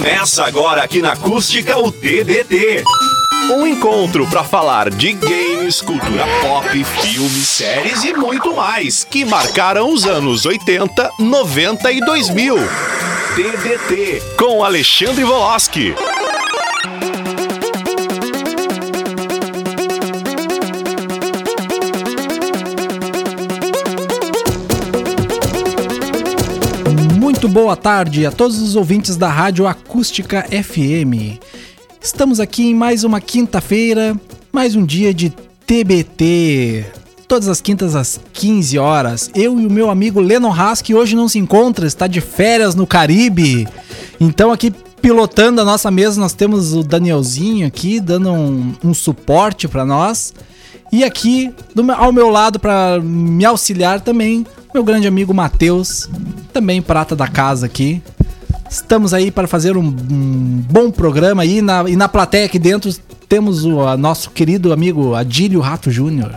Começa agora aqui na Acústica o TBT. Um encontro para falar de games, cultura pop, filmes, séries e muito mais que marcaram os anos 80, 90 e 2000. TBT com Alexandre Woloski. Muito boa tarde a todos os ouvintes da Rádio Acústica FM. Estamos aqui em mais uma quinta-feira, mais um dia de TBT. Todas as quintas às 15 horas, eu e o meu amigo Lennon Hask, que hoje não se encontra, está de férias no Caribe. Então aqui pilotando a nossa mesa nós temos o Danielzinho aqui, dando um suporte para nós. E aqui ao meu lado para me auxiliar também, meu grande amigo Matheus, também prata da casa aqui. Estamos aí para fazer um bom programa aí. E na plateia aqui dentro temos o nosso querido amigo Adílio Rato Júnior.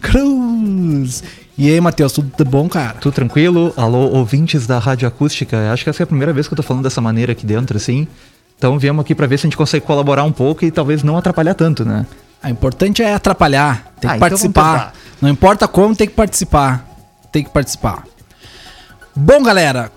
Cruz! E aí, Matheus, tudo bom, cara? Tudo tranquilo? Alô, ouvintes da Rádio Acústica. Acho que essa é a primeira vez que eu tô falando dessa maneira aqui dentro, assim. Então viemos aqui para ver se a gente consegue colaborar um pouco e talvez não atrapalhar tanto, né? O importante é atrapalhar, tem que participar. Então não importa como, tem que participar. Tem que participar. Bom, galera,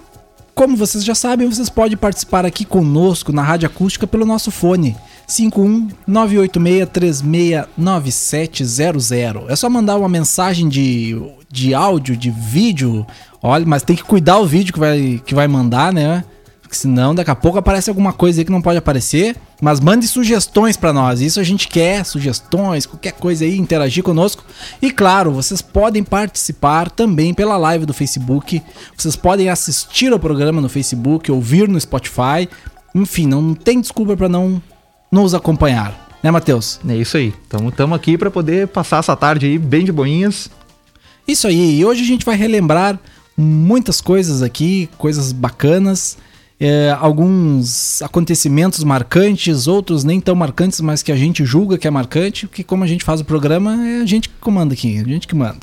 como vocês já sabem, vocês podem participar aqui conosco na Rádio Acústica pelo nosso fone 51986369700. É só mandar uma mensagem de áudio, de vídeo. Olha, mas tem que cuidar o vídeo que vai mandar, né? Porque senão daqui a pouco aparece alguma coisa aí que não pode aparecer. Mas mande sugestões pra nós, isso a gente quer, sugestões, qualquer coisa aí, interagir conosco. E claro, vocês podem participar também pela live do Facebook, vocês podem assistir ao programa no Facebook, ouvir no Spotify. Enfim, não tem desculpa pra não nos acompanhar, né, Matheus? É isso aí, estamos aqui pra poder passar essa tarde aí bem de boinhas. Isso aí, e hoje a gente vai relembrar muitas coisas aqui, coisas bacanas. Alguns acontecimentos marcantes, outros nem tão marcantes, mas que a gente julga que é marcante, porque como a gente faz o programa, é a gente que comanda aqui, a gente que manda.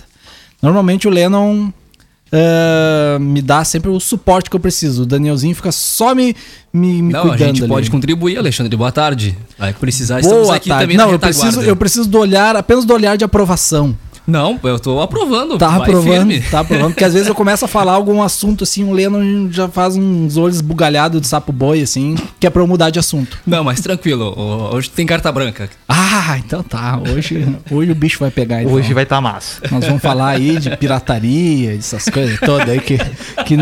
Normalmente o Lennon me dá sempre o suporte que eu preciso, o Danielzinho fica só me não, cuidando. Não, a gente ali pode contribuir, Alexandre, boa tarde. Vai precisar, estamos aqui também na retaguarda. Eu preciso do olhar, apenas do olhar de aprovação. Não, eu tô aprovando. Tá aprovando, porque às vezes eu começo a falar algum assunto assim, o Lennon já faz uns olhos bugalhados de sapo boi, assim, que é pra eu mudar de assunto. Não, mas tranquilo, hoje tem carta branca. Ah, então tá, hoje o bicho vai pegar. Então. Hoje vai tá massa. Nós vamos falar aí de pirataria, dessas coisas todas aí que acho que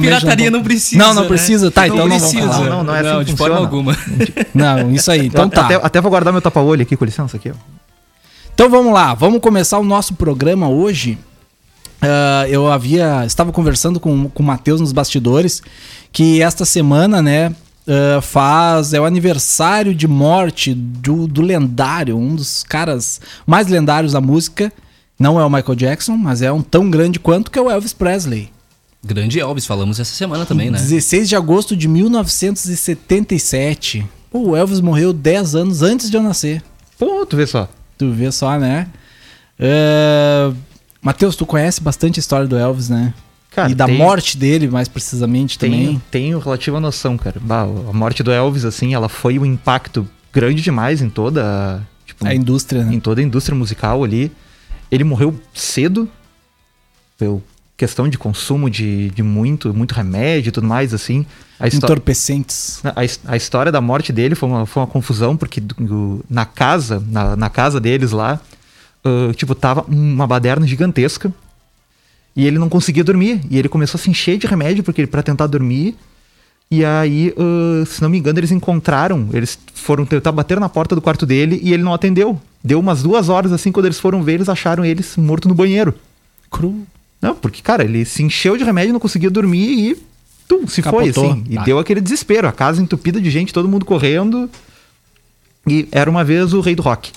pirataria não precisa. Não precisa, tá, então não precisa. Não é assim, não, de forma alguma. Não, isso aí, então tá. Até vou guardar meu tapa-olho aqui, com licença aqui, ó. Então vamos lá, vamos começar o nosso programa hoje. Eu estava conversando com o Matheus nos bastidores, que esta semana, né, é o aniversário de morte do lendário, um dos caras mais lendários da música. Não é o Michael Jackson, mas é um tão grande quanto que é o Elvis Presley. Grande Elvis, falamos essa semana também, né? 16 de agosto de 1977. O Elvis morreu 10 anos antes de eu nascer. Pô, tu vê só. Tu vê só, né? Matheus, tu conhece bastante a história do Elvis, né? Cara, e da morte dele, mais precisamente, também. Tenho relativa noção, cara. A morte do Elvis, assim, ela foi um impacto grande demais em toda... a indústria, né? Em toda a indústria musical ali. Ele morreu cedo, pela questão de consumo de muito remédio e tudo mais, assim. Entorpecentes. A história da morte dele foi uma confusão, porque na casa deles lá, tava uma baderna gigantesca e ele não conseguia dormir. E ele começou a se encher de remédio pra tentar dormir. E aí, se não me engano, eles foram tentar bater na porta do quarto dele e ele não atendeu. Deu umas 2 horas, assim, quando eles foram ver, eles acharam ele morto no banheiro. Cru. Não, porque, cara, ele se encheu de remédio, não conseguia dormir e... se capotou, foi assim, e deu aquele desespero, a casa entupida de gente, todo mundo correndo, e era uma vez o rei do rock.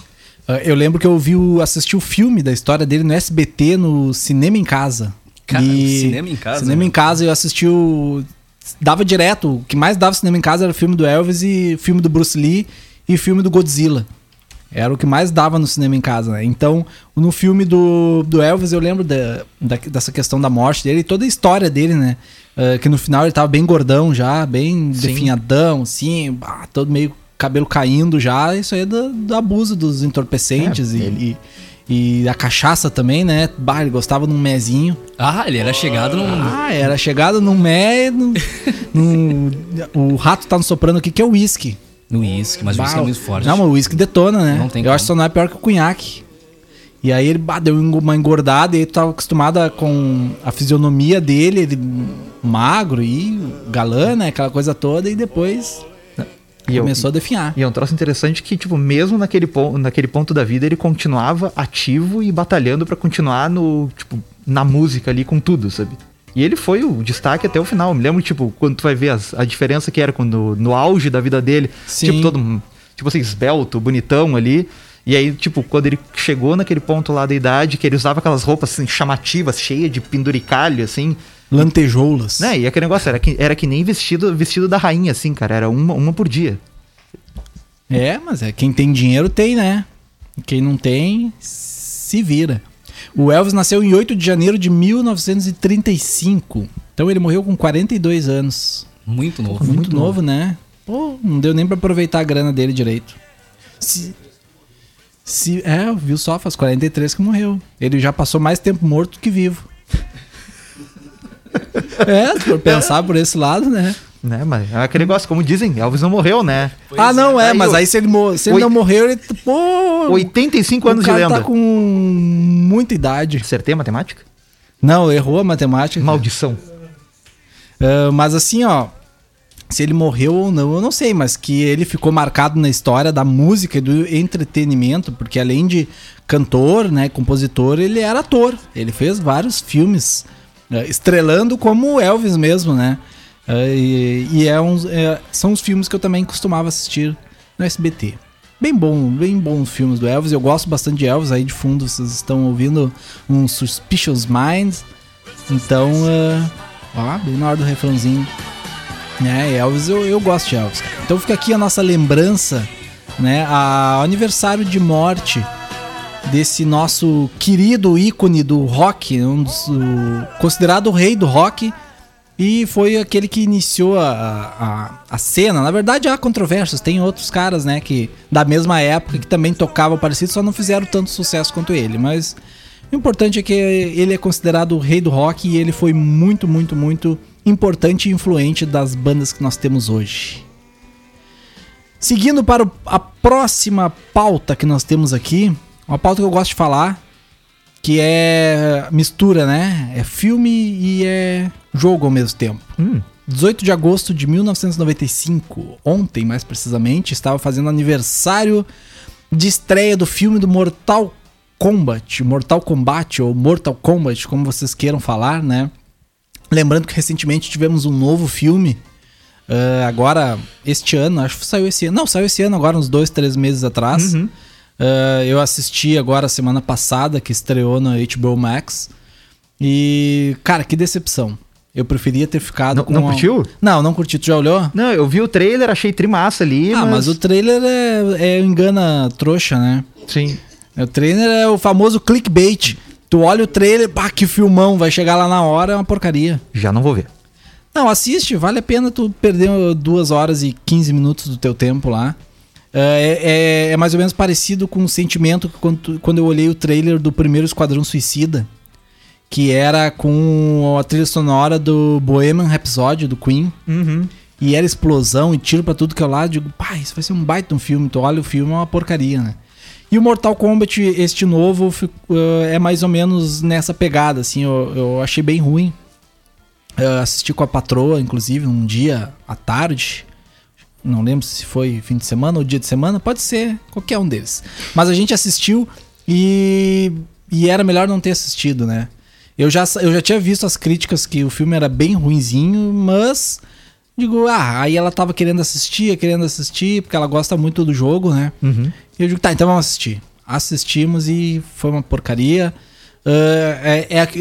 Eu lembro que eu assisti o filme da história dele no SBT, no Cinema em Casa. Cinema em Casa? Cinema em Casa, eu assisti dava direto, o que mais dava Cinema em Casa era o filme do Elvis e filme do Bruce Lee e filme do Godzilla. Era o que mais dava no Cinema em Casa, né? Então, no filme do Elvis, eu lembro dessa questão da morte dele e toda a história dele, né? que no final ele tava bem gordão já, bem definhadão, assim, todo meio cabelo caindo já. Isso aí é do abuso dos entorpecentes e a cachaça também, né? Bah, ele gostava de um mezinho. Ah, ele era chegado num... Ah, era chegado num mé... O rato tá nos soprando aqui, que é o uísque. No uísque, mas o uísque é muito forte. Não, mas o uísque detona, né? Não tem acho que só não é pior que o cunhaque. E aí ele deu uma engordada e ele tava acostumado com a fisionomia dele, ele magro e galã, né? Aquela coisa toda, e depois... Começou a definhar. E é um troço interessante que, tipo, mesmo naquele ponto da vida, ele continuava ativo e batalhando pra continuar na música ali com tudo, sabe? E ele foi o destaque até o final. Eu me lembro, tipo, quando tu vai ver a diferença que era quando, no auge da vida dele. Sim. Tipo, todo, tipo assim, esbelto, bonitão ali. E aí, tipo, quando ele chegou naquele ponto lá da idade, que ele usava aquelas roupas assim, chamativas, cheias de penduricalho, assim... Lantejoulas. Né? E aquele negócio era que nem vestido da rainha, assim, cara. Era uma por dia. É, mas quem tem dinheiro tem, né? Quem não tem, se vira. O Elvis nasceu em 8 de janeiro de 1935. Então ele morreu com 42 anos. Muito novo. Muito novo, né? Pô, não deu nem pra aproveitar a grana dele direito. Viu só, faz 43 que morreu. Ele já passou mais tempo morto que vivo. É, se for pensar por esse lado, né? Né, mas é aquele negócio, como dizem, Elvis não morreu, né? Pois mas aí se ele não morreu, ele... Pô, 85 anos de lenda. O cara tá com muita idade. Acertei a matemática? Não, errou a matemática. Maldição. Mas assim, ó, se ele morreu ou não, eu não sei, mas que ele ficou marcado na história da música e do entretenimento, porque além de cantor, né, compositor, ele era ator. Ele fez vários filmes... estrelando como Elvis mesmo, né? São os filmes que eu também costumava assistir no SBT. Bem bons filmes do Elvis. Eu gosto bastante de Elvis. Aí de fundo vocês estão ouvindo um Suspicious Minds. Então, bem na hora do refrãozinho. Né? Elvis, eu gosto de Elvis. Então fica aqui a nossa lembrança, né? Ao aniversário de morte desse nosso querido ícone do rock, considerado o rei do rock, e foi aquele que iniciou a cena. Na verdade há controvérsias, tem outros caras, né, que da mesma época que também tocavam parecido, só não fizeram tanto sucesso quanto ele, mas o importante é que ele é considerado o rei do rock e ele foi muito, muito, muito importante e influente das bandas que nós temos hoje. Seguindo para a próxima pauta que nós temos aqui, uma pauta que eu gosto de falar, que é mistura, né? É filme e é jogo ao mesmo tempo. 18 de agosto de 1995, ontem mais precisamente, estava fazendo aniversário de estreia do filme do Mortal Kombat, como vocês queiram falar, né? Lembrando que recentemente tivemos um novo filme, agora este ano, acho que saiu esse ano. Não, saiu esse ano agora, uns 2-3 meses atrás. Uhum. Eu assisti agora semana passada, que estreou na HBO Max. E, cara, que decepção. Eu preferia ter ficado não, com... Não curtiu? Não curti. Tu já olhou? Não, eu vi o trailer, achei trimassa ali, mas o trailer é engana trouxa, né? Sim. O trailer é o famoso clickbait. Tu olha o trailer, pá, que filmão, vai chegar lá na hora, é uma porcaria. Já não vou ver. Não, assiste, vale a pena tu perder 2 horas e 15 minutos do teu tempo lá. É mais ou menos parecido com o sentimento que quando eu olhei o trailer do primeiro Esquadrão Suicida, que era com a trilha sonora do Bohemian Rhapsody, do Queen. Uhum. E era explosão e tiro pra tudo que é lado. Digo, pá, isso vai ser um baita um filme. Então olha, o filme é uma porcaria, né? E o Mortal Kombat, este novo, é mais ou menos nessa pegada, assim. Eu achei bem ruim. Eu assisti com a patroa, inclusive, um dia à tarde. Não lembro se foi fim de semana ou dia de semana. Pode ser qualquer um deles. Mas a gente assistiu e era melhor não ter assistido, né? Eu já tinha visto as críticas que o filme era bem ruinzinho, mas... Digo, aí ela tava querendo assistir, porque ela gosta muito do jogo, né? Uhum. E eu digo, tá, então vamos assistir. Assistimos e foi uma porcaria.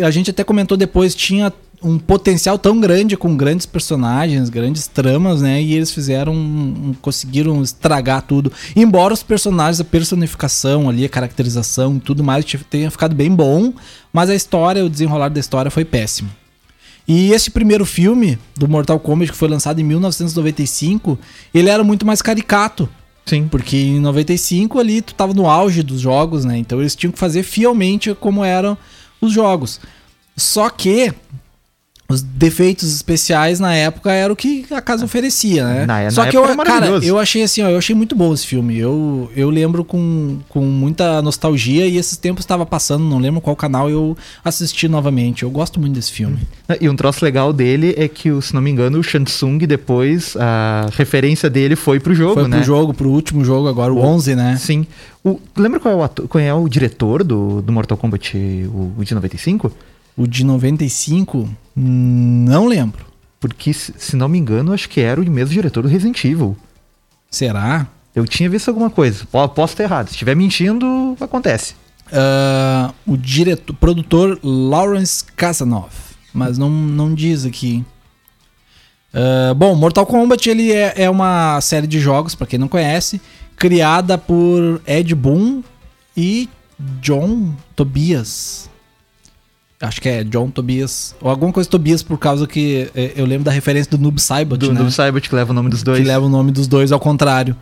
A gente até comentou depois, tinha... um potencial tão grande, com grandes personagens, grandes tramas, né? E eles conseguiram estragar tudo. Embora os personagens, a personificação ali, a caracterização e tudo mais tenha ficado bem bom, mas a história, o desenrolar da história foi péssimo. E esse primeiro filme do Mortal Kombat, que foi lançado em 1995, ele era muito mais caricato. Sim. Porque em 95 ali tu tava no auge dos jogos, né? Então eles tinham que fazer fielmente como eram os jogos. Só que os defeitos especiais na época era o que a casa oferecia, né? Só que eu achei assim, ó, eu achei muito bom esse filme. Eu lembro com muita nostalgia, e esses tempos estava passando, não lembro qual canal, eu assisti novamente. Eu gosto muito desse filme. E um troço legal dele é que, se não me engano, o Shansung depois, a referência dele foi pro jogo, né? Foi pro jogo, pro último jogo agora, o 11, né? Sim. Lembra qual é o ator, qual é o diretor do Mortal Kombat, o de 95? O de 95, não lembro. Porque, se não me engano, acho que era o mesmo diretor do Resident Evil. Será? Eu tinha visto alguma coisa. Posso estar errado. Se estiver mentindo, acontece. O diretor, produtor Lawrence Kasanoff. Mas não diz aqui. Bom, Mortal Kombat ele é uma série de jogos, pra quem não conhece, criada por Ed Boon e John Tobias. Acho que é John Tobias, ou alguma coisa Tobias, por causa que eu lembro da referência do Noob Saibot, né? Noob Saibot, que leva o nome dos dois. Que leva o nome dos dois ao contrário.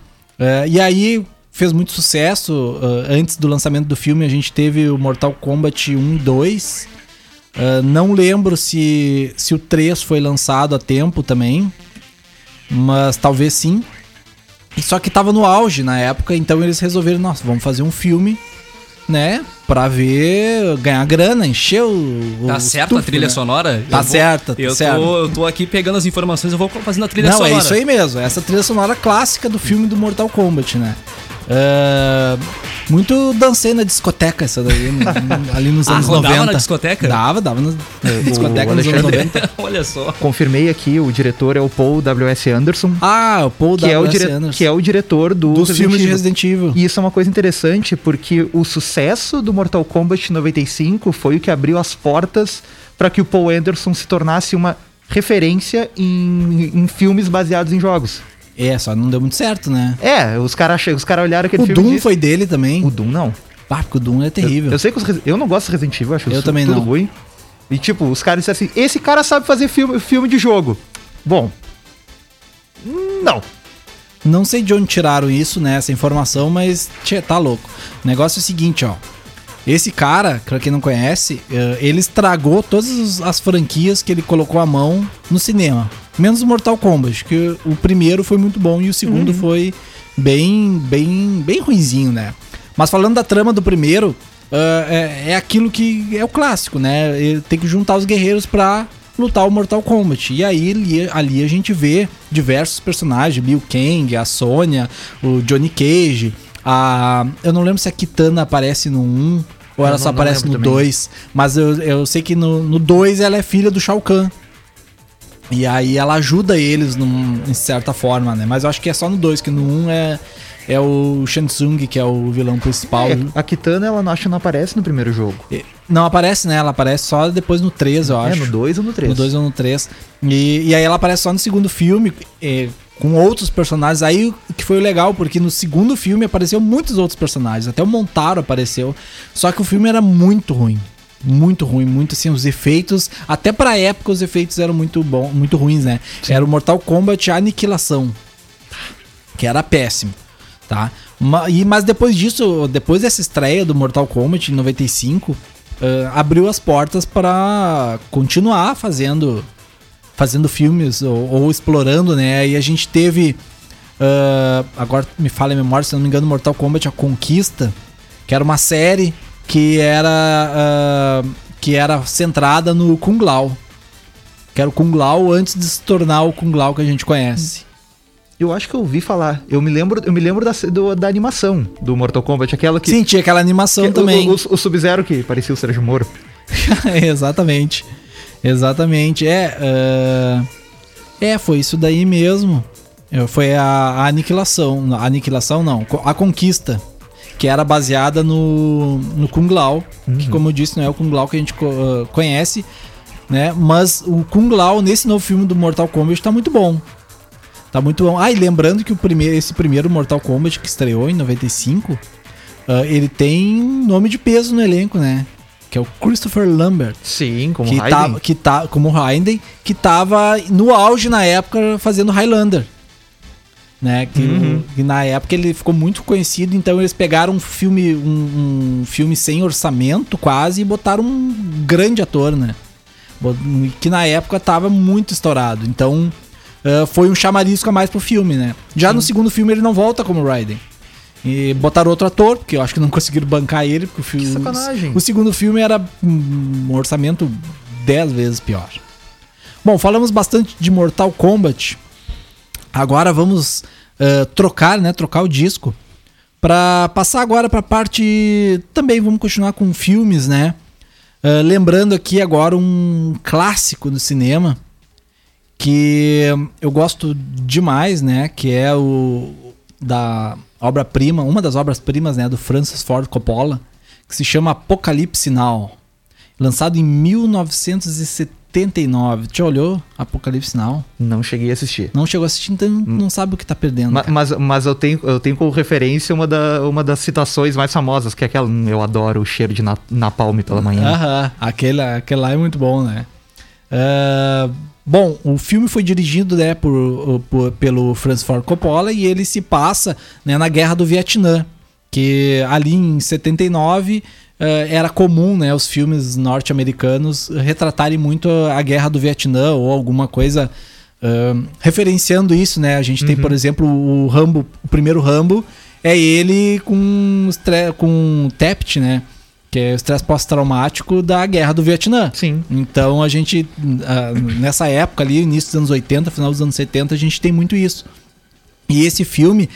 E aí, fez muito sucesso. Antes do lançamento do filme, a gente teve o Mortal Kombat 1 e 2. Não lembro se o 3 foi lançado a tempo também, mas talvez sim. Só que tava no auge na época, então eles resolveram, nossa, vamos fazer um filme, né? Pra ver, ganhar grana, encher o... Tá certo a trilha, né? Sonora? Tá certa, tá certo. Eu tô aqui pegando as informações, eu vou fazendo a trilha sonora. Não, é isso aí mesmo. Essa trilha sonora clássica do filme do Mortal Kombat, né? Muito dancei na discoteca essa daí, ali nos anos 90. Dava na discoteca? Dava na discoteca nos anos 90. Olha só. Confirmei aqui, o diretor é o Paul W.S. Anderson. Ah, o Paul W.S. Anderson. Que é o diretor dos filmes de Resident Evil. E isso é uma coisa interessante, porque o sucesso do Mortal Kombat 95 foi o que abriu as portas para que o Paul Anderson se tornasse uma referência em filmes baseados em jogos. É, só não deu muito certo, né? Os caras olharam aquele filme. O Doom foi dele também. O Doom não. Ah, porque o Doom é terrível. Eu sei que eu não gosto de Resident Evil, acho tudo não. Ruim. E tipo, os caras disseram assim, esse cara sabe fazer filme de jogo. Bom, não. Não sei de onde tiraram isso, né, essa informação, mas tá louco. O negócio é o seguinte, ó. Esse cara, pra quem não conhece, ele estragou todas as franquias que ele colocou a mão no cinema. Menos o Mortal Kombat, que o primeiro foi muito bom e o segundo foi bem ruinzinho, né? Mas falando da trama do primeiro, é aquilo que é o clássico, né? Ele tem que juntar os guerreiros pra lutar o Mortal Kombat. E aí ali a gente vê diversos personagens, Liu Kang, a Sonya, o Johnny Cage, eu não lembro se a Kitana aparece no 1 ou ela só aparece no 2, mas eu sei que no 2 ela é filha do Shao Kahn. E aí ela ajuda eles em certa forma, né? Mas eu acho que é só no 2, que no 1 é o Shansung, que é o vilão principal. A Kitana, ela acho que não aparece no primeiro jogo. Não aparece, né? Ela aparece só depois no 3, eu acho. É, no 2 ou no 3. No 2 ou no 3. E aí ela aparece só no segundo filme, com outros personagens. Aí que foi legal, porque no segundo filme apareceu muitos outros personagens. Até o Montaro apareceu. Só que o filme era muito ruim. Muito ruim, muito assim, os efeitos. Até pra época os efeitos eram muito ruins, né? Sim. Era o Mortal Kombat Aniquilação, que era péssimo, tá? Mas depois disso, depois dessa estreia do Mortal Kombat em 95, abriu as portas pra continuar fazendo filmes ou explorando, né? E a gente teve, agora me fala a memória, se não me engano, Mortal Kombat A Conquista, que era uma série que era centrada no Kung Lao. Que era o Kung Lao antes de se tornar o Kung Lao que a gente conhece. Eu acho que eu ouvi falar. Eu me lembro da animação do Mortal Kombat, aquela que... Sim, tinha aquela animação que, também. O Sub-Zero que parecia o Sérgio Moro. Exatamente. Foi isso daí mesmo. Foi a Aniquilação. A Aniquilação não, A Conquista. Que era baseada no Kung Lao, que, como eu disse, não é o Kung Lao que a gente conhece, né? Mas o Kung Lao, nesse novo filme do Mortal Kombat, tá muito bom. Tá muito bom. Ah, e lembrando que esse primeiro Mortal Kombat, que estreou em 95, ele tem nome de peso no elenco, né? que é o Christopher Lambert. Sim, como Raiden. Como Raiden, que tava no auge na época fazendo Highlander. Né? Que na época ele ficou muito conhecido, então eles pegaram um filme sem orçamento quase e botaram um grande ator, né? Que na época tava muito estourado. Então foi um chamarisco a mais pro filme, né? Já no segundo filme ele não volta como Raiden. E botaram outro ator, porque eu acho que não conseguiram bancar ele, porque o filme. Que sacanagem. O segundo filme era um orçamento 10 vezes pior. Bom, falamos bastante de Mortal Kombat. Agora vamos trocar o disco. Pra passar agora pra parte. Também vamos continuar com filmes, né? Lembrando aqui agora um clássico do cinema que eu gosto demais, né? Que é o da obra-prima, uma das obras-primas, né, do Francis Ford Coppola, que se chama Apocalipse Now, lançado em 1979. Tu já olhou Apocalipse Now? Não cheguei a assistir. Não chegou a assistir, então não sabe o que tá perdendo. Mas eu tenho como referência uma das citações mais famosas, que é aquela, eu adoro o cheiro de napalm pela manhã. Aham, aquele lá é muito bom, né? Bom, o filme foi dirigido, né, pelo Francis Ford Coppola, e ele se passa, né, na Guerra do Vietnã, que ali em 79 era comum, né, os filmes norte-americanos retratarem muito a Guerra do Vietnã ou alguma coisa referenciando isso, né? A gente tem, por exemplo, o Rambo, o primeiro Rambo, é ele com TEPT, né? Que é o estresse pós-traumático da Guerra do Vietnã. Sim. Então a gente, nessa época ali, início dos anos 80, final dos anos 70, a gente tem muito isso. E esse filme,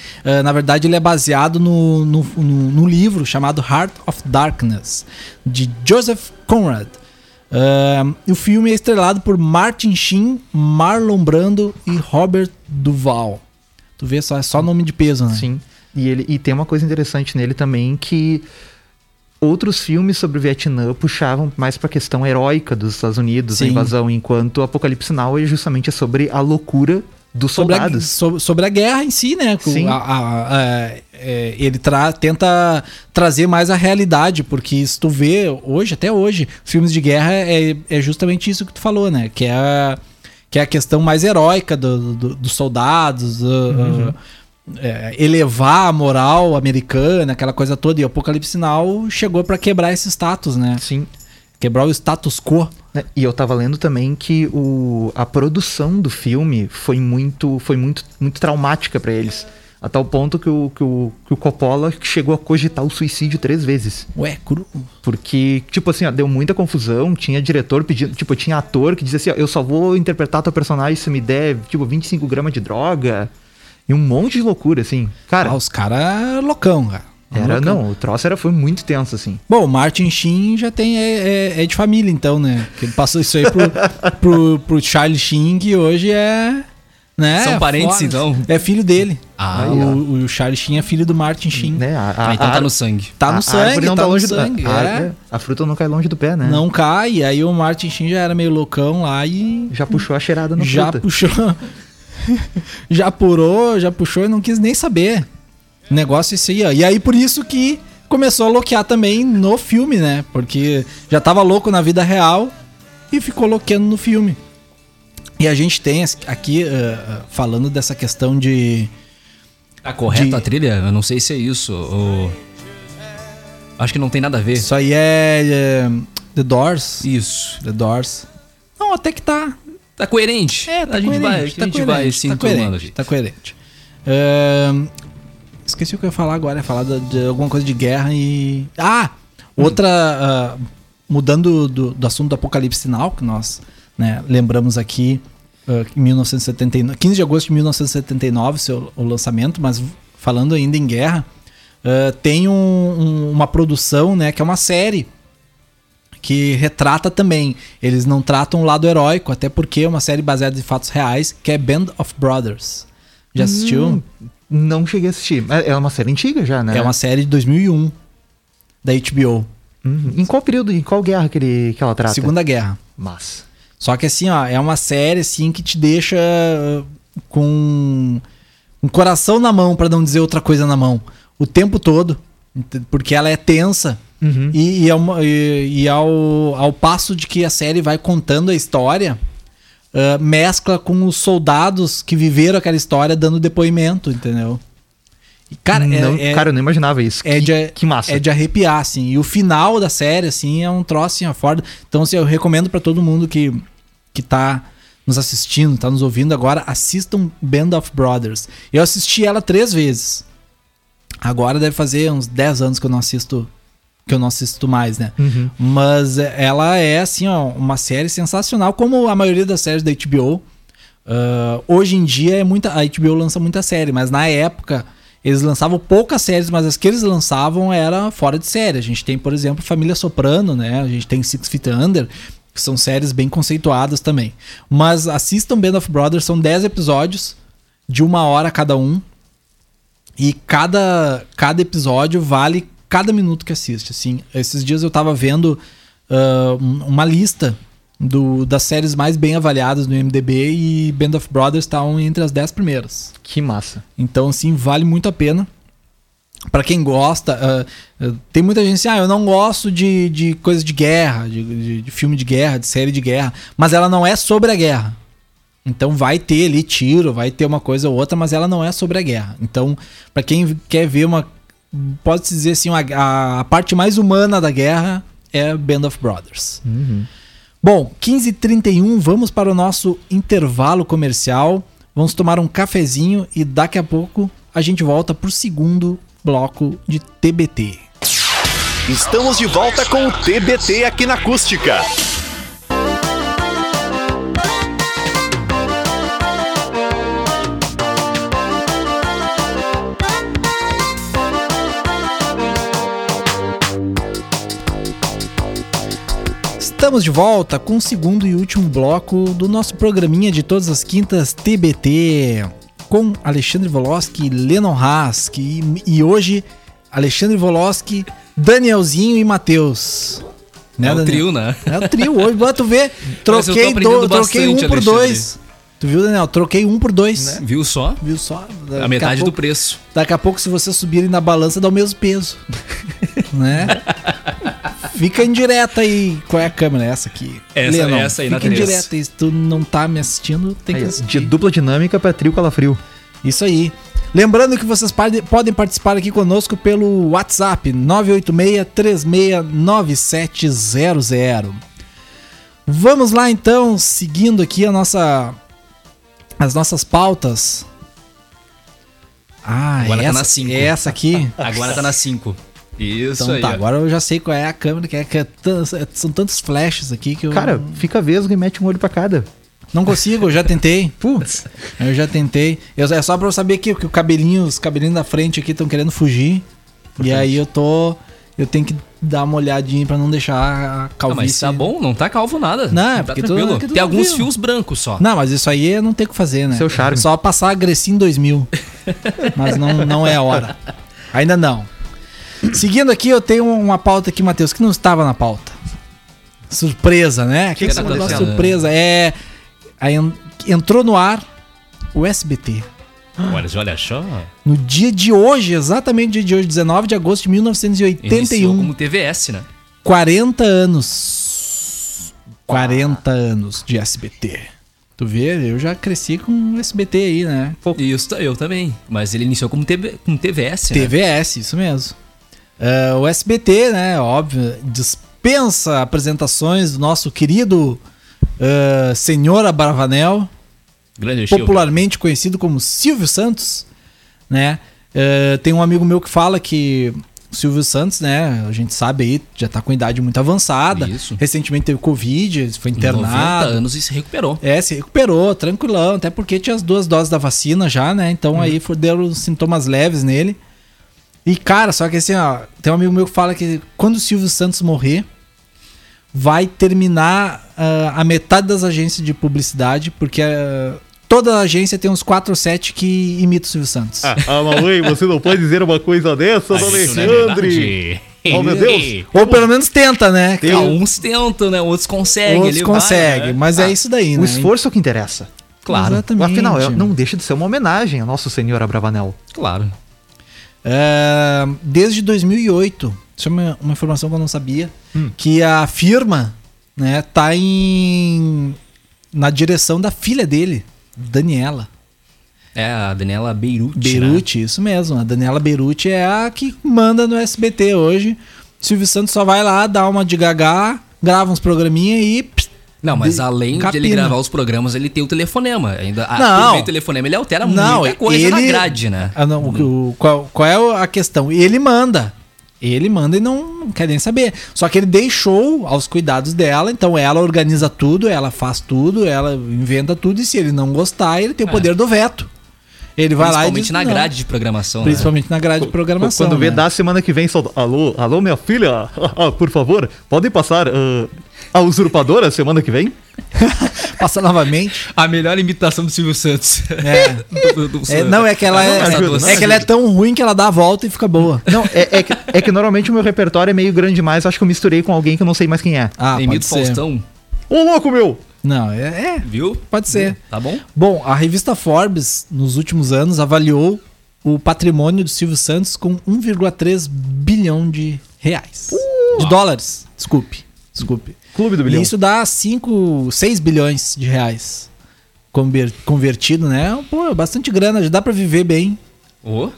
na verdade, ele é baseado no livro chamado Heart of Darkness, de Joseph Conrad. O filme é estrelado por Martin Sheen, Marlon Brando e Robert Duvall. Tu vê, é só nome de peso, né? Sim. E tem uma coisa interessante nele também, que outros filmes sobre o Vietnã puxavam mais para a questão heróica dos Estados Unidos, a invasão, enquanto o Apocalipse Now é justamente sobre a loucura dos soldados. Sobre a guerra em si, né? Sim. Ele tenta trazer mais a realidade, porque se tu vê hoje, até hoje, filmes de guerra é justamente isso que tu falou, né? Que é a questão mais heróica dos soldados, elevar a moral americana, aquela coisa toda, e o Apocalipse Now chegou pra quebrar esse status, né? Sim. Quebrar o status quo. E eu tava lendo também que a produção do filme foi muito traumática pra eles, a tal ponto que o Coppola chegou a cogitar o suicídio 3 vezes. Ué, cru. Porque, tipo assim, ó, deu muita confusão, tinha diretor pedindo, tipo, tinha ator que dizia assim, ó, eu só vou interpretar teu personagem se me der, tipo, 25 gramas de droga... E um monte de loucura, assim. Cara, os caras loucão, cara. Era, loucão. Não, o troço foi muito tenso, assim. Bom, o Martin Sheen já tem... É de família, então, né? Porque ele passou isso aí pro Charlie Sheen, que hoje é... Né? São parentes, então? É filho dele. Ah, o Charlie Sheen é filho do Martin Sheen. Né? Então tá no sangue. Tá no sangue, não tá longe do sangue. A fruta não cai longe do pé, né? Não cai, aí o Martin Sheen já era meio loucão lá e... Já puxou a cheirada no fruta. Já puxou... já puxou e não quis nem saber. O negócio é isso aí, ó. E aí por isso que começou a louquear também no filme, né? Porque já tava louco na vida real e ficou louqueando no filme. E a gente tem aqui, falando dessa questão de... Tá correta a trilha? Eu não sei se é isso. Acho que não tem nada a ver. Isso aí é The Doors. Isso. The Doors. Não, até que tá... Tá coerente. Tá coerente. Esqueci o que eu ia falar agora. É falar de alguma coisa de guerra e... Ah! Outra... mudando do assunto do Apocalipse Now, que nós, né, lembramos aqui, 15 de agosto de 1979, o lançamento, mas falando ainda em guerra, tem uma produção, né, que é uma série... que retrata também, eles não tratam o lado heróico, até porque é uma série baseada em fatos reais, que é Band of Brothers. Já assistiu? Não cheguei a assistir. É uma série antiga já, né? É uma série de 2001, da HBO. Em qual período, em qual guerra que ela trata? Segunda Guerra. Mas... Só que assim, ó, é uma série assim que te deixa com um coração na mão, pra não dizer outra coisa na mão, o tempo todo, porque ela é tensa. Uhum. E ao passo de que a série vai contando a história, mescla com os soldados que viveram aquela história dando depoimento, entendeu? E, cara, cara, eu não imaginava isso. Que massa. É de arrepiar, assim. E o final da série, assim, é um troço, assim, a foda. Então, assim, eu recomendo pra todo mundo que tá nos assistindo, tá nos ouvindo agora, assistam Band of Brothers. Eu assisti ela 3 vezes. Agora deve fazer uns 10 anos que eu não assisto mais, né? Uhum. Mas ela é, assim, ó, uma série sensacional, como a maioria das séries da HBO. Hoje em dia a HBO lança muita série, mas na época eles lançavam poucas séries, mas as que eles lançavam era fora de série. A gente tem, por exemplo, Família Soprano, né? A gente tem Six Feet Under, que são séries bem conceituadas também. Mas assistam Band of Brothers, são 10 episódios de 1 hora cada um. E cada episódio vale cada minuto que assiste, assim. Esses dias eu tava vendo uma lista das séries mais bem avaliadas no IMDb, e Band of Brothers tá entre as 10 primeiras. Que massa. Então, assim, vale muito a pena. Pra quem gosta, tem muita gente assim, eu não gosto de coisa de guerra, de filme de guerra, de série de guerra, mas ela não é sobre a guerra. Então vai ter ali tiro, vai ter uma coisa ou outra, mas ela não é sobre a guerra. Então, pra quem quer ver pode-se dizer assim, a parte mais humana da guerra é Band of Brothers. Uhum. Bom, 15h31, vamos para o nosso intervalo comercial. Vamos tomar um cafezinho e daqui a pouco a gente volta pro segundo bloco de TBT. Estamos de volta com o TBT aqui na Acústica. Estamos de volta com o segundo e último bloco do nosso programinha de todas as quintas, TBT, com Alexandre Woloski e Lennon Hask. E hoje, Alexandre Woloski, Danielzinho e Matheus. Né, é o trio, né? É o trio. Hoje, tu vê, troquei um por Alexandre. 2. Tu viu, Daniel? Troquei 1 por 2. Né? Viu só? A metade do preço. Daqui a pouco, se vocês subirem na balança, dá o mesmo peso. Né? Fica indireta aí. Qual é a câmera? Essa aqui. Essa aí na TV. Fica indireta aí. Se tu não tá me assistindo, tem que assistir. De dupla dinâmica pra trio calafrio. Isso aí. Lembrando que vocês podem participar aqui conosco pelo WhatsApp 986-369700. Vamos lá então, seguindo aqui as nossas pautas. Agora tá na 5. Essa aqui. Agora tá na 5. Isso então, aí. Tá, agora eu já sei qual é a câmera, são tantos flashes aqui que eu... Cara, fica vesgo e mete um olho pra cada. Não consigo, eu já tentei. Putz, eu já tentei. É só pra eu saber que os cabelinhos da frente aqui estão querendo fugir. Por e aí eu tenho que dar uma olhadinha pra não deixar a calvície. Mas tá bom, não tá calvo nada. Não, tá porque tranquilo. Tem alguns fios brancos só. Não, mas isso aí eu não tenho o que fazer, né? Seu charme. Só passar a Grecin 2000. Mas não é a hora. Ainda não. Seguindo aqui, eu tenho uma pauta aqui, Matheus, que não estava na pauta. Surpresa, né? Que é uma surpresa. É, aí entrou no ar o SBT. Olha só. No dia de hoje, exatamente no dia de hoje, 19 de agosto de 1981. Iniciou como TVS, né? 40 anos. 40 anos de SBT. Tu vê, eu já cresci com o SBT aí, né? Isso, eu também. Mas ele iniciou como TVS, né? TVS, isso mesmo. O SBT, né, óbvio, dispensa apresentações do nosso querido senhor Abravanel, grande popularmente Silvio, conhecido como Silvio Santos, né? Tem um amigo meu que fala que o Silvio Santos, né, a gente sabe aí, já tá com idade muito avançada. Isso. Recentemente teve Covid, foi internado. 90 anos e se recuperou. Se recuperou, tranquilão, até porque tinha as 2 doses da vacina já, né? Então aí deram sintomas leves nele. E, cara, só que assim, ó, tem um amigo meu que fala que quando o Silvio Santos morrer, vai terminar a metade das agências de publicidade, porque toda agência tem uns 4 ou 7 que imitam o Silvio Santos. Mamãe, você não pode dizer uma coisa dessa, dona Alexandre? Oh, meu Deus! Ou pelo menos tenta, né? Uns tentam, né? Outros conseguem. Né? Mas é isso daí, né? O esforço é o que interessa. Claro. Exatamente. Afinal, não deixa de ser uma homenagem ao nosso senhor Abravanel. Claro. Desde 2008 Isso é uma informação que eu não sabia. Que a firma, né, tá na direção da filha dele, Daniela. É, a Daniela Beruti. Beruti, né? Isso mesmo. A Daniela Beruti é a que manda no SBT hoje. Silvio Santos só vai lá, dá uma de gagá, grava uns programinha e... Não, mas além de ele gravar os programas, ele tem o telefonema. Ainda o telefonema, ele altera muita coisa na grade, né? Ah, não, qual é a questão? Ele manda e não quer nem saber. Só que ele deixou aos cuidados dela, então ela organiza tudo, ela faz tudo, ela inventa tudo, e se ele não gostar, ele tem o poder do veto. Ele vai lá e diz, na grade de programação. Principalmente na grade de programação. Quando vê, dá semana que vem, só... Alô, minha filha, por favor, podem passar a usurpadora semana que vem? Passa novamente. A melhor imitação do Silvio Santos. É. Não, é que ela é tão ruim que ela dá a volta e fica boa. Não, é que normalmente o meu repertório é meio grande demais, acho que eu misturei com alguém que eu não sei mais quem é. Ah, imito Faustão. Ô, louco, meu! Não, viu? Pode ser. Tá bom? Bom, a revista Forbes, nos últimos anos, avaliou o patrimônio do Silvio Santos com 1,3 bilhão de reais. De dólares. Desculpe. Clube do bilhão. E isso dá 6 bilhões de reais convertido, né? Pô, bastante grana, já dá pra viver bem. Ô...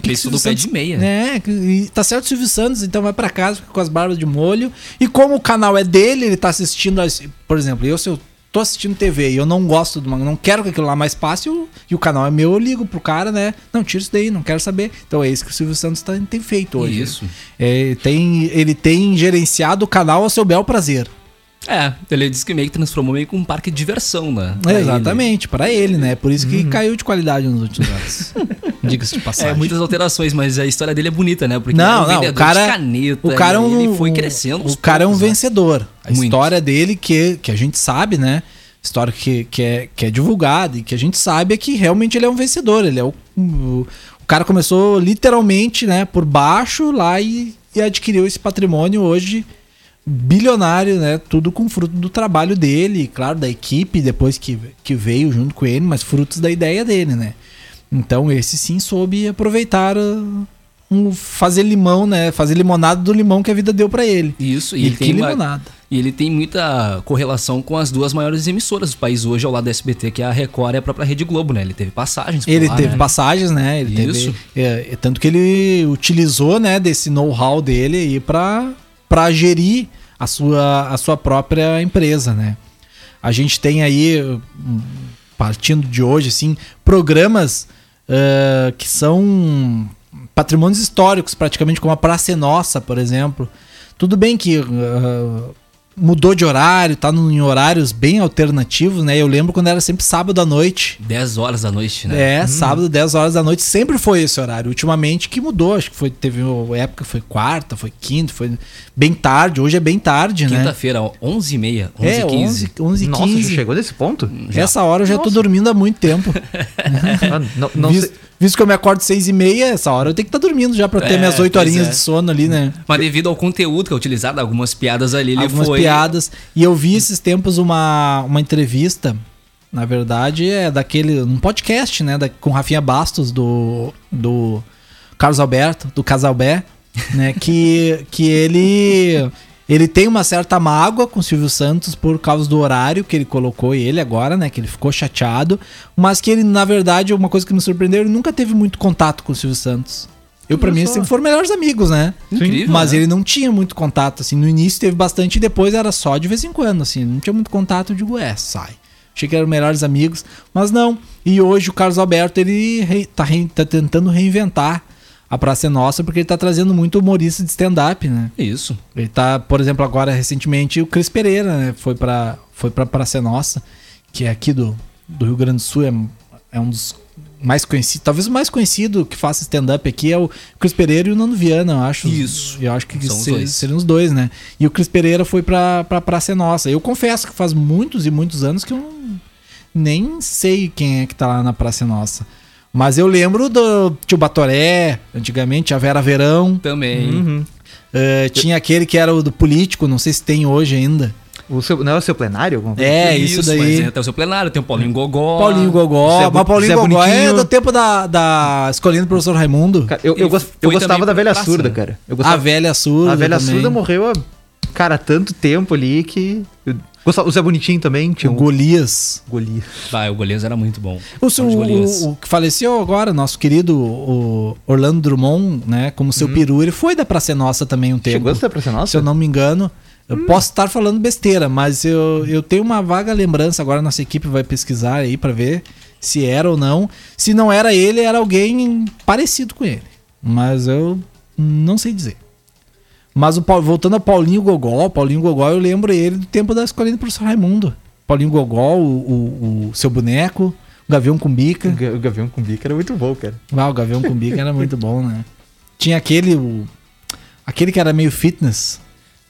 Preço do pé de meia. É, e tá certo o Silvio Santos, então vai pra casa, fica com as barbas de molho. E como o canal é dele, ele tá assistindo... Por exemplo, se eu tô assistindo TV e eu não gosto, não quero que aquilo lá mais passe, e o canal é meu, eu ligo pro cara, né? Não, tira isso daí, não quero saber. Então é isso que o Silvio Santos tem feito hoje. Isso. É, ele tem gerenciado o canal ao seu bel prazer. É, ele disse que meio que transformou meio que um parque de diversão, né? Exatamente, pra ele, né? Por isso que caiu de qualidade nos últimos anos. Diga-se de passagem. É, muitas alterações, mas a história dele é bonita, né? Porque ele é um vendedor de caneta, ele foi crescendo. O cara é um vencedor. A história dele, que a gente sabe, né? História que é divulgada e que a gente sabe é que realmente ele é um vencedor. Ele é o cara começou literalmente, né? Por baixo lá e adquiriu esse patrimônio hoje... bilionário, né? Tudo com fruto do trabalho dele, claro, da equipe depois que veio junto com ele, mas frutos da ideia dele, né? Então esse sim soube aproveitar fazer limão, né? Fazer limonada do limão que a vida deu pra ele. Isso, e ele tem limonada. E ele tem muita correlação com as duas maiores emissoras do país hoje, ao lado da SBT, que é a Record e a própria Rede Globo, né? Ele teve passagens por lá, teve passagens, né? Ele isso. Teve, tanto que ele utilizou, né, desse know-how dele aí pra gerir a sua própria empresa, né? A gente tem aí, partindo de hoje, assim, programas que são patrimônios históricos, praticamente, como a Praça é Nossa, por exemplo. Tudo bem que mudou de horário, tá em horários bem alternativos, né? Eu lembro quando era sempre sábado à noite. 10 horas da noite, né? É, sábado, 10 horas da noite, sempre foi esse horário. Ultimamente que mudou, acho que teve uma época, foi quarta, foi quinta, foi bem tarde, hoje é bem tarde, quinta-feira, né? Quinta-feira, 11h30, 11h15. Nossa, 15. Já chegou nesse ponto? Já. Essa hora eu já tô dormindo há muito tempo. Não sei. Visto que eu me acordo 6h30, essa hora eu tenho que estar dormindo já pra ter minhas 8 horinhas de sono ali, né? Mas devido ao conteúdo que é utilizado, algumas piadas ali, piadas. E eu vi esses tempos uma entrevista, na verdade, um podcast, né? Com Rafinha Bastos, do Carlos Alberto, do Casalbé, né? que ele tem uma certa mágoa com o Silvio Santos por causa do horário que ele colocou ele agora, né? Que ele ficou chateado. Mas que ele, na verdade, uma coisa que me surpreendeu, ele nunca teve muito contato com o Silvio Santos. Pra mim, eles sempre foram melhores amigos, né? Incrível, mas ele não tinha muito contato, assim. No início teve bastante e depois era só de vez em quando, assim. Não tinha muito contato, eu digo, sai. Achei que eram melhores amigos, mas não. E hoje o Carlos Alberto, ele tá tentando reinventar a Praça é Nossa, porque ele tá trazendo muito humorista de stand-up, né? Isso. Ele tá, por exemplo, agora, recentemente, o Cris Pereira, né? Foi pra Praça é Nossa, que é aqui do Rio Grande do Sul, é um dos mais conhecidos, talvez o mais conhecido que faça stand-up aqui é o Cris Pereira e o Nando Viana, eu acho. Isso. Eu acho que seriam os dois, né? E o Cris Pereira foi pra Praça é Nossa. Eu confesso que faz muitos e muitos anos que eu nem sei quem é que tá lá na Praça é Nossa. Mas eu lembro do Tio Batoré, antigamente, a Vera Verão. Também. Tinha aquele que era o do político, não sei se tem hoje ainda. O seu, não é o seu plenário? É, isso daí. Mas tem o seu plenário, tem o Paulinho Gogó. Mas Paulinho Gogó é do tempo da escolinha do professor Raimundo. Eu gostava da Velha Surda, cara. A Velha Surda. A Velha Surda morreu há, cara, tanto tempo ali que. O Zé Bonitinho também. Tinha o Golias. Ah, o Golias era muito bom. O que faleceu agora, nosso querido Orlando Drummond, né? Como seu peru, ele foi da Praça é Nossa também um tempo. Chegou da Praça é Nossa? Se eu não me engano. Eu posso estar falando besteira, mas eu tenho uma vaga lembrança. Agora nossa equipe vai pesquisar aí pra ver se era ou não. Se não era ele, era alguém parecido com ele. Mas eu não sei dizer. Mas voltando a Paulinho Gogó, eu lembro ele do tempo da escolinha do professor Raimundo. Paulinho Gogó, o seu boneco, o Gavião com Bica. O Gavião com Bica era muito bom, cara. Ah, o Gavião com Bica era muito bom, né? Tinha aquele que era meio fitness.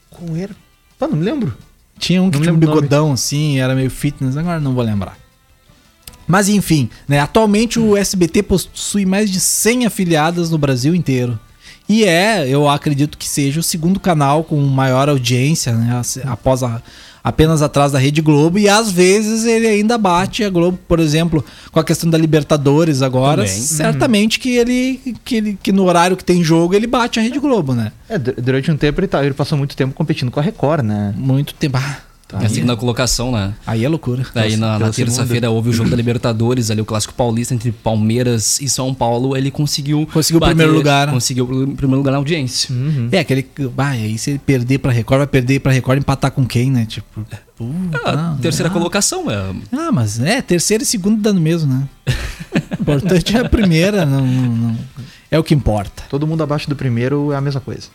Qual era? Pô, não me lembro. Tinha um que tinha um bigodão nome. Assim, era meio fitness, agora não vou lembrar. Mas enfim, né? Atualmente o SBT possui mais de 100 afiliadas no Brasil inteiro. E eu acredito que seja o segundo canal com maior audiência, né? Após apenas atrás da Rede Globo. E às vezes ele ainda bate a Globo, por exemplo, com a questão da Libertadores agora. Também. Certamente que no horário que tem jogo ele bate a Rede Globo, né? Durante um tempo ele passou muito tempo competindo com a Record, né? Muito tempo. Tá, é a segunda colocação, né? Aí é loucura. Daí na terça-feira houve o jogo da Libertadores, ali o clássico paulista entre Palmeiras e São Paulo. Ele conseguiu o primeiro lugar. Conseguiu o primeiro lugar na audiência. Uhum. É aquele. Aí se ele perder pra Record, vai perder pra Record e empatar com quem, né? Tipo. Terceira colocação, é. Ah, mas terceira e segunda dando mesmo, né? O importante é a primeira, não. É o que importa. Todo mundo abaixo do primeiro é a mesma coisa.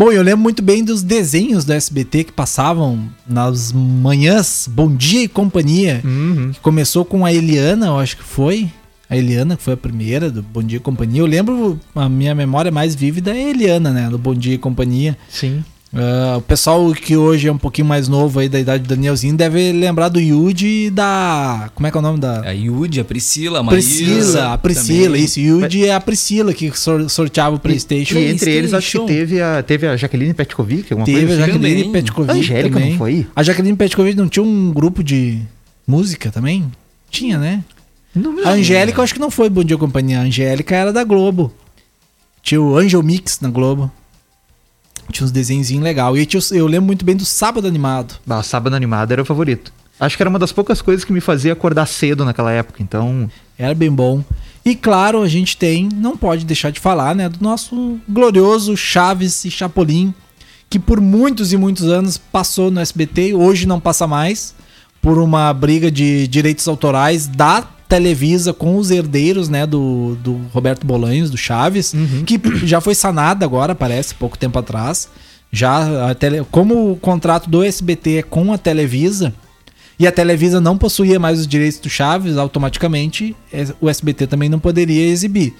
Bom, eu lembro muito bem dos desenhos do SBT que passavam nas manhãs, Bom Dia e Companhia, que começou com a Eliana, eu acho que foi, a primeira do Bom Dia e Companhia. Eu lembro, a minha memória mais vívida é a Eliana, né, do Bom Dia e Companhia. Sim. O pessoal que hoje é um pouquinho mais novo aí, da idade do Danielzinho, deve lembrar do Yudi e da... Como é que é o nome da... A Yudi, a Priscila, a Marisa. A Priscila, isso. Yudi é a Priscila que sorteava o PlayStation. E entre eles, acho que teve a Jaqueline Petkovic, alguma coisa. Teve a Jaqueline Petkovic. A Angélica não foi? A Jaqueline Petkovic não tinha um grupo de música também? Tinha, né? A Angélica eu acho que não foi Bom Dia Companhia. A Angélica era da Globo. Tinha o Angel Mix na Globo. Tinha uns desenhozinhos legais. E eu lembro muito bem do Sábado Animado. Ah, Sábado Animado era o favorito. Acho que era uma das poucas coisas que me fazia acordar cedo naquela época, então... Era bem bom. E claro, a gente não pode deixar de falar, né, do nosso glorioso Chaves e Chapolin, que por muitos e muitos anos passou no SBT, hoje não passa mais, por uma briga de direitos autorais da Televisa com os herdeiros, né, do Roberto Bolanhos, do Chaves, que já foi sanada agora, parece, pouco tempo atrás. Já como o contrato do SBT é com a Televisa, e a Televisa não possuía mais os direitos do Chaves, automaticamente o SBT também não poderia exibir.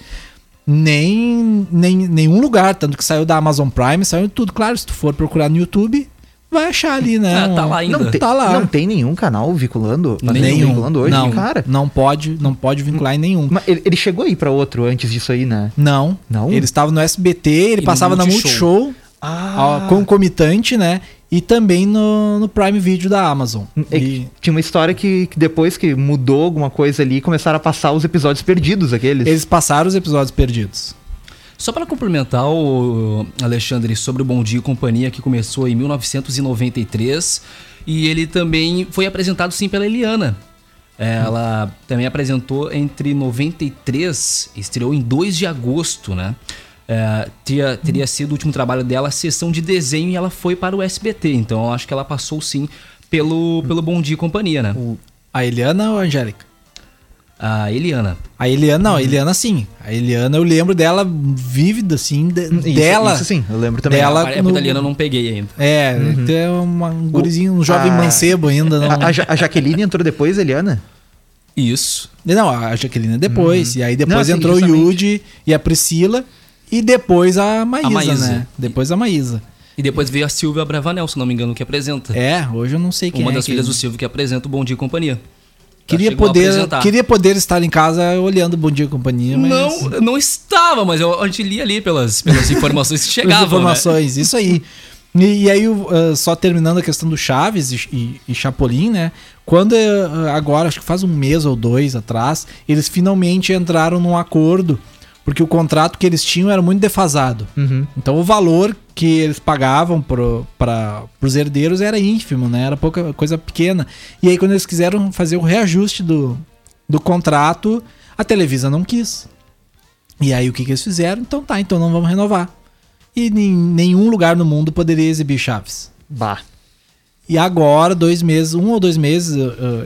Nem nenhum lugar, tanto que saiu da Amazon Prime, saiu de tudo. Claro, se tu for procurar no YouTube... Vai achar ali, né? Tá lá ainda. Não tem nenhum canal vinculando? Nenhum. Vinculando hoje, não, cara. Não pode vincular em nenhum. Mas ele chegou aí pra outro antes disso aí, né? Não. Ele estava no SBT, ele passava na Multishow, concomitante, né? E também no Prime Video da Amazon. Tinha uma história que depois que mudou alguma coisa ali, começaram a passar os episódios perdidos, aqueles. Eles passaram os episódios perdidos. Só para complementar, Alexandre, sobre o Bom Dia e Companhia, que começou em 1993, e ele também foi apresentado, sim, pela Eliana. Ela também apresentou entre 93, estreou em 2 de agosto, né? Teria sido o último trabalho dela, a sessão de desenho, e ela foi para o SBT. Então, eu acho que ela passou, sim, pelo Bom Dia e Companhia, né? A Eliana ou a Angélica? A Eliana. A Eliana sim. A Eliana, eu lembro dela vívida, assim, dela. Isso sim, eu lembro também. Dela, da Eliana eu não peguei ainda. Tem um gurizinho, um jovem mancebo ainda. Não... A Jaqueline entrou depois, a Eliana? Isso. Não, a Jaqueline é depois. E aí depois entrou o Yudi e a Priscila. E depois a Maísa, né? Depois a Maísa. E depois veio a Silvia Abravanel, se não me engano, que apresenta. Hoje eu não sei quem é. Uma das filhas do Silvio que apresenta o Bom Dia e Companhia. Queria poder estar em casa olhando Bom Dia e Companhia, mas... Não estava, mas a gente lia ali pelas informações que chegavam, informações, né? Isso aí. E aí, só terminando a questão do Chaves e Chapolin, né? Quando, agora, acho que faz um mês ou dois atrás, eles finalmente entraram num acordo, porque o contrato que eles tinham era muito defasado. Uhum. Então, o valor que eles pagavam para os herdeiros era ínfimo, né? Era pouca coisa pequena. E aí, quando eles quiseram fazer o reajuste do contrato, a Televisa não quis. E aí, o que eles fizeram? Então tá, então não vamos renovar. E em nenhum lugar no mundo poderia exibir Chaves. Bah. E agora, um ou dois meses,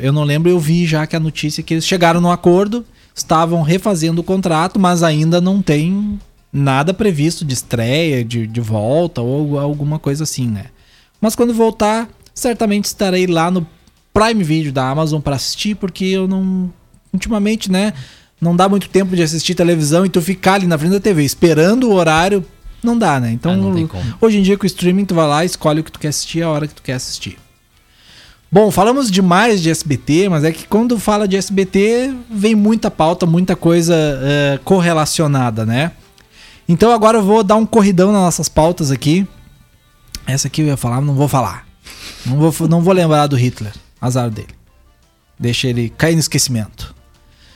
eu não lembro, eu vi já que a notícia que eles chegaram num acordo, estavam refazendo o contrato, mas ainda não tem nada previsto de estreia, de volta ou alguma coisa assim, né? Mas quando voltar, certamente estarei lá no Prime Video da Amazon pra assistir, porque eu não... Ultimamente, né? Não dá muito tempo de assistir televisão e tu ficar ali na frente da TV esperando o horário, não dá, né? Então, não tem como. Hoje em dia com o streaming tu vai lá, escolhe o que tu quer assistir, a hora que tu quer assistir. Bom, falamos demais de SBT, mas é que quando fala de SBT vem muita pauta, muita coisa correlacionada, né? Então agora eu vou dar um corridão nas nossas pautas aqui. Essa aqui eu ia falar, mas não vou falar. Não vou lembrar do Hitler, azar dele. Deixa ele cair no esquecimento.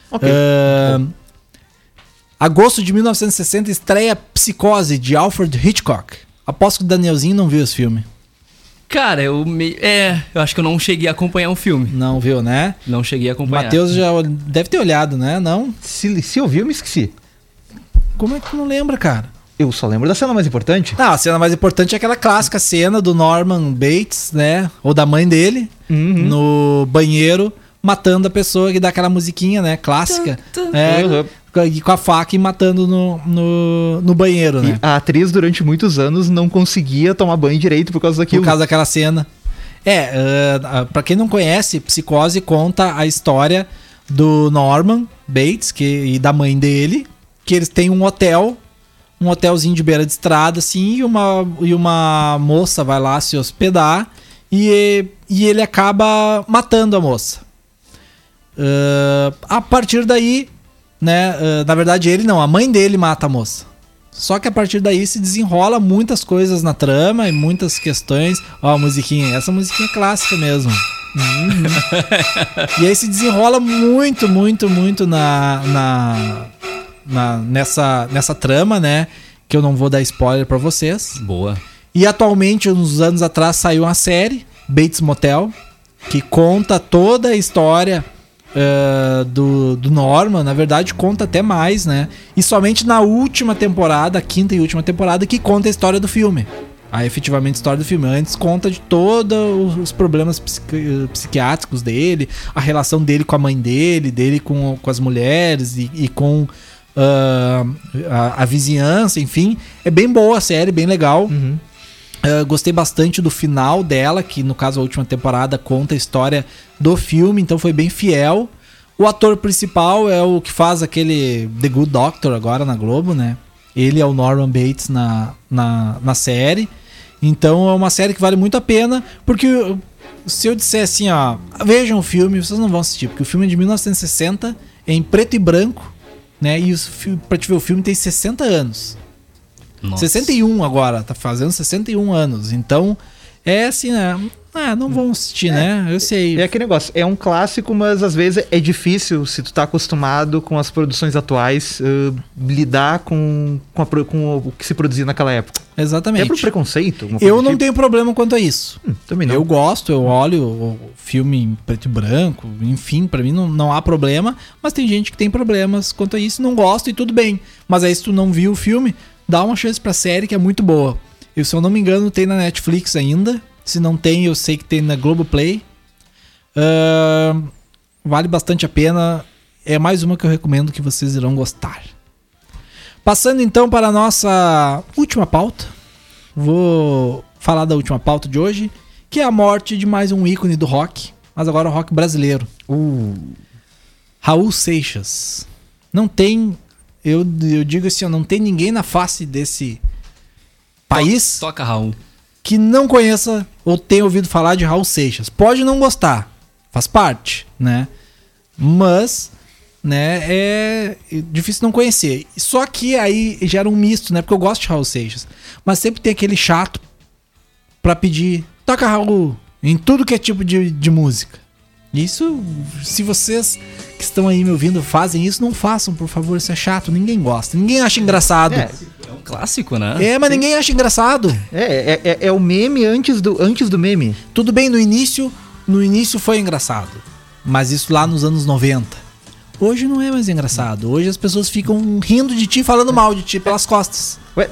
Ok. Agosto de 1960, estreia Psicose, de Alfred Hitchcock. Aposto que o Danielzinho não viu esse filme. Cara, eu acho que eu não cheguei a acompanhar um filme. Não viu, né? Não cheguei a acompanhar. Matheus já deve ter olhado, né? Não? Se eu vi, eu me esqueci. Como é que tu não lembra, cara? Eu só lembro da cena mais importante. Não, a cena mais importante é aquela clássica cena do Norman Bates, né? Ou da mãe dele, no banheiro, matando a pessoa, que dá aquela musiquinha, né? Clássica. Com a faca e matando no banheiro, né? E a atriz durante muitos anos não conseguia tomar banho direito por causa daquilo. Por causa daquela cena. Pra quem não conhece, Psicose conta a história do Norman Bates e da mãe dele, que eles têm um hotelzinho de beira de estrada, assim, e uma moça vai lá se hospedar e ele acaba matando a moça. A partir daí... Né? Na verdade ele não, a mãe dele mata a moça. Só que a partir daí se desenrola muitas coisas na trama e muitas questões. Ó, a musiquinha, essa musiquinha é clássica mesmo. E aí se desenrola muito, muito, muito nessa trama, né? Que eu não vou dar spoiler pra vocês. Boa. E atualmente, uns anos atrás, saiu uma série, Bates Motel, que conta toda a história do Norman, na verdade conta até mais, né? E somente na última temporada, a quinta e última temporada, que conta a história do filme. Efetivamente a história do filme. Antes conta de todos os problemas psiquiátricos dele, a relação dele com a mãe dele com as mulheres e com a vizinhança, enfim. É bem boa a série, bem legal. Uhum. Gostei bastante do final dela, que no caso a última temporada conta a história do filme, então foi bem fiel. O ator principal é o que faz aquele The Good Doctor agora na Globo, né? Ele é o Norman Bates na série. Então é uma série que vale muito a pena, porque se eu disser assim, ó, vejam o filme, vocês não vão assistir, porque o filme é de 1960, é em preto e branco, né? E pra te ver o filme tem 60 anos. Nossa. 61 agora, tá fazendo 61 anos. Então, é assim, né? Ah, não vão assistir, né? Eu sei. É aquele negócio, é um clássico, mas às vezes é difícil, se tu tá acostumado com as produções atuais, lidar com o que se produzia naquela época. Exatamente. É pro preconceito? Eu não tenho problema quanto a isso. Também não. Eu gosto, eu olho o filme em preto e branco, enfim, pra mim não há problema, mas tem gente que tem problemas quanto a isso, não gosta e tudo bem. Mas aí se tu não viu o filme... Dá uma chance pra série que é muito boa. Eu, se eu não me engano, tem na Netflix ainda. Se não tem, eu sei que tem na Globoplay. Vale bastante a pena. É mais uma que eu recomendo que vocês irão gostar. Passando então para a nossa última pauta. Vou falar da última pauta de hoje, que é a morte de mais um ícone do rock. Mas agora o rock brasileiro. Raul Seixas. Não tem... Eu digo assim, não tem ninguém na face desse país toca Raul que não conheça ou tenha ouvido falar de Raul Seixas. Pode não gostar, faz parte, né? Mas, né, é difícil não conhecer. Só que aí gera um misto, né? Porque eu gosto de Raul Seixas, mas sempre tem aquele chato pra pedir toca Raul em tudo que é tipo de música. Isso, se vocês que estão aí me ouvindo fazem isso, não façam, por favor, isso é chato, ninguém gosta, ninguém acha engraçado. É um clássico, né? É, mas ninguém acha engraçado. É o meme antes do meme. Tudo bem, no início foi engraçado, mas isso lá nos anos 90. Hoje não é mais engraçado, hoje as pessoas ficam rindo de ti, falando mal de ti pelas costas. Ué,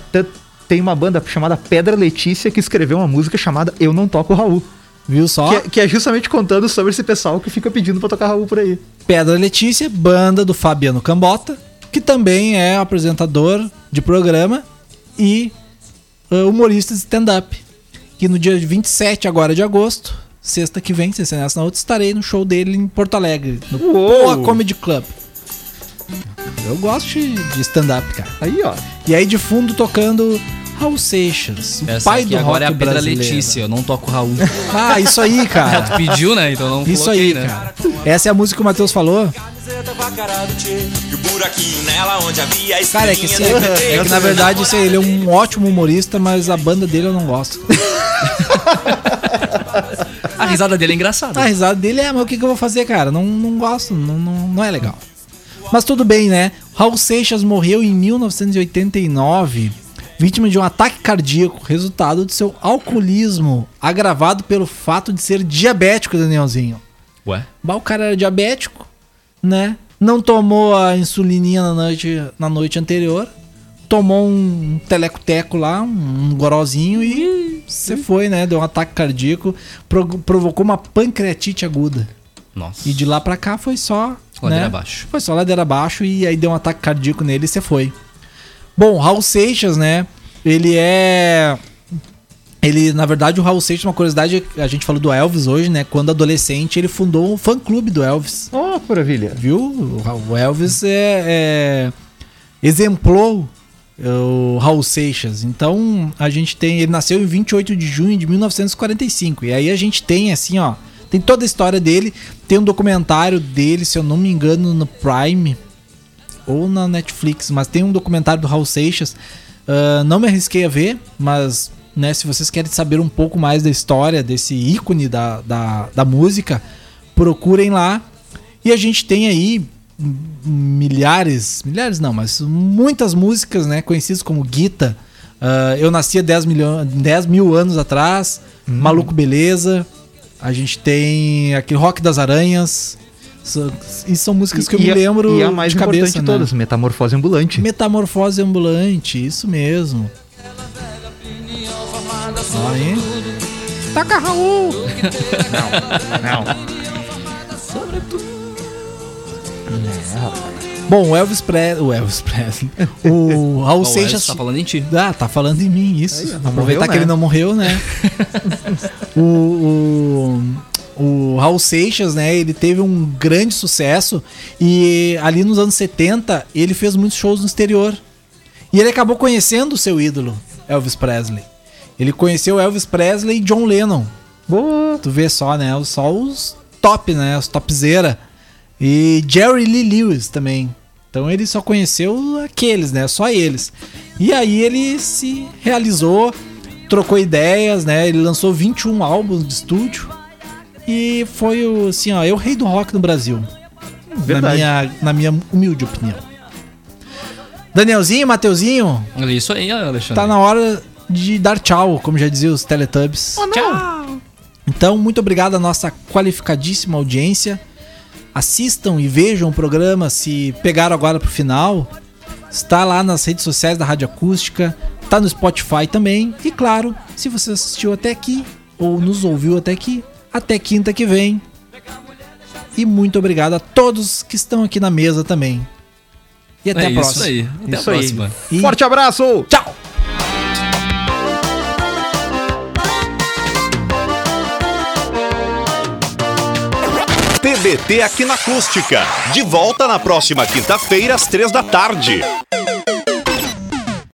tem uma banda chamada Pedra Letícia que escreveu uma música chamada Eu Não Toco Raul. Viu só? Que é justamente contando sobre esse pessoal que fica pedindo pra tocar Raul por aí. Pedra Letícia, banda do Fabiano Cambota, que também é apresentador de programa e humorista de stand-up. Que no dia 27 agora de agosto, sexta que vem, se você nessa na outra, estarei no show dele em Porto Alegre, no Poa Comedy Club. Eu gosto de stand-up, cara. Aí, ó. E aí de fundo tocando... Raul Seixas, o essa pai do rock brasileiro. Agora é a Pedra Letícia, eu não toco Raul. Ah, isso aí, cara. Tu pediu, né? Então não isso coloquei, aí, né? Cara. Essa é a música que o Matheus falou. Cara, é que, esse, é que na verdade esse, ele é um ótimo humorista, mas a banda dele eu não gosto. A risada dele é engraçada. A risada dele é, mas o que eu vou fazer, cara? Não gosto, não é legal. Mas tudo bem, né? Raul Seixas morreu em 1989... vítima de um ataque cardíaco, resultado de seu alcoolismo, agravado pelo fato de ser diabético, Danielzinho. Ué? Bah, o cara era diabético, né? Não tomou a insulininha na noite anterior, tomou um telecoteco lá, um gorozinho e você foi, né? Deu um ataque cardíaco, provocou uma pancreatite aguda. Nossa. E de lá pra cá foi só... ladeira abaixo. Foi só ladeira abaixo e aí deu um ataque cardíaco nele e você foi. Bom, Raul Seixas, né, na verdade, o Raul Seixas, uma curiosidade, a gente falou do Elvis hoje, né, quando adolescente ele fundou um fã-clube do Elvis. Oh, maravilha. Viu? O Elvis exemplou o Raul Seixas, então a gente tem, ele nasceu em 28 de junho de 1945, e aí a gente tem assim, ó, tem toda a história dele, tem um documentário dele, se eu não me engano, no Prime... ou na Netflix, mas tem um documentário do Raul Seixas, não me arrisquei a ver, mas né, se vocês querem saber um pouco mais da história desse ícone da música, procurem lá. E a gente tem aí milhares não, mas muitas músicas, né, conhecidas como Guita, Eu Nascia 10 mil anos atrás, Maluco Beleza, a gente tem aquele Rock das Aranhas. E são músicas que eu me lembro de cabeça. E a mais importante de todas, né? Metamorfose Ambulante. Metamorfose Ambulante, isso mesmo. Aí. Taca Raul! Não. Bom, o Elvis Presley. O Raul Seixas... tá falando em ti. Ah, tá falando em mim, isso. Vamos aproveitar, né? Que ele não morreu, né? O Raul Seixas, né, ele teve um grande sucesso e ali nos anos 70 ele fez muitos shows no exterior. E ele acabou conhecendo o seu ídolo, Elvis Presley. Ele conheceu Elvis Presley e John Lennon. Boa. Tu vê só, né, só os top, né, os topzera. E Jerry Lee Lewis também. Então ele só conheceu aqueles, né, só eles. E aí ele se realizou, trocou ideias, né, ele lançou 21 álbuns de estúdio. E foi o, assim, ó, eu rei do rock no Brasil. Verdade. Na minha humilde opinião. Danielzinho, Mateuzinho. Olha isso aí, Alexandre. Tá na hora de dar tchau, como já diziam os Teletubbies. Oh, não. Tchau! Então, muito obrigado à nossa qualificadíssima audiência. Assistam e vejam o programa, se pegaram agora pro final. Está lá nas redes sociais da Rádio Acústica. Tá no Spotify também. E claro, se você assistiu até aqui, ou nos ouviu até aqui, até quinta que vem. E muito obrigado a todos que estão aqui na mesa também. E até a próxima. Isso aí. Até isso a próxima. Aí. Forte abraço. Tchau. TBT aqui na Acústica. De volta na próxima quinta-feira às 3 da tarde.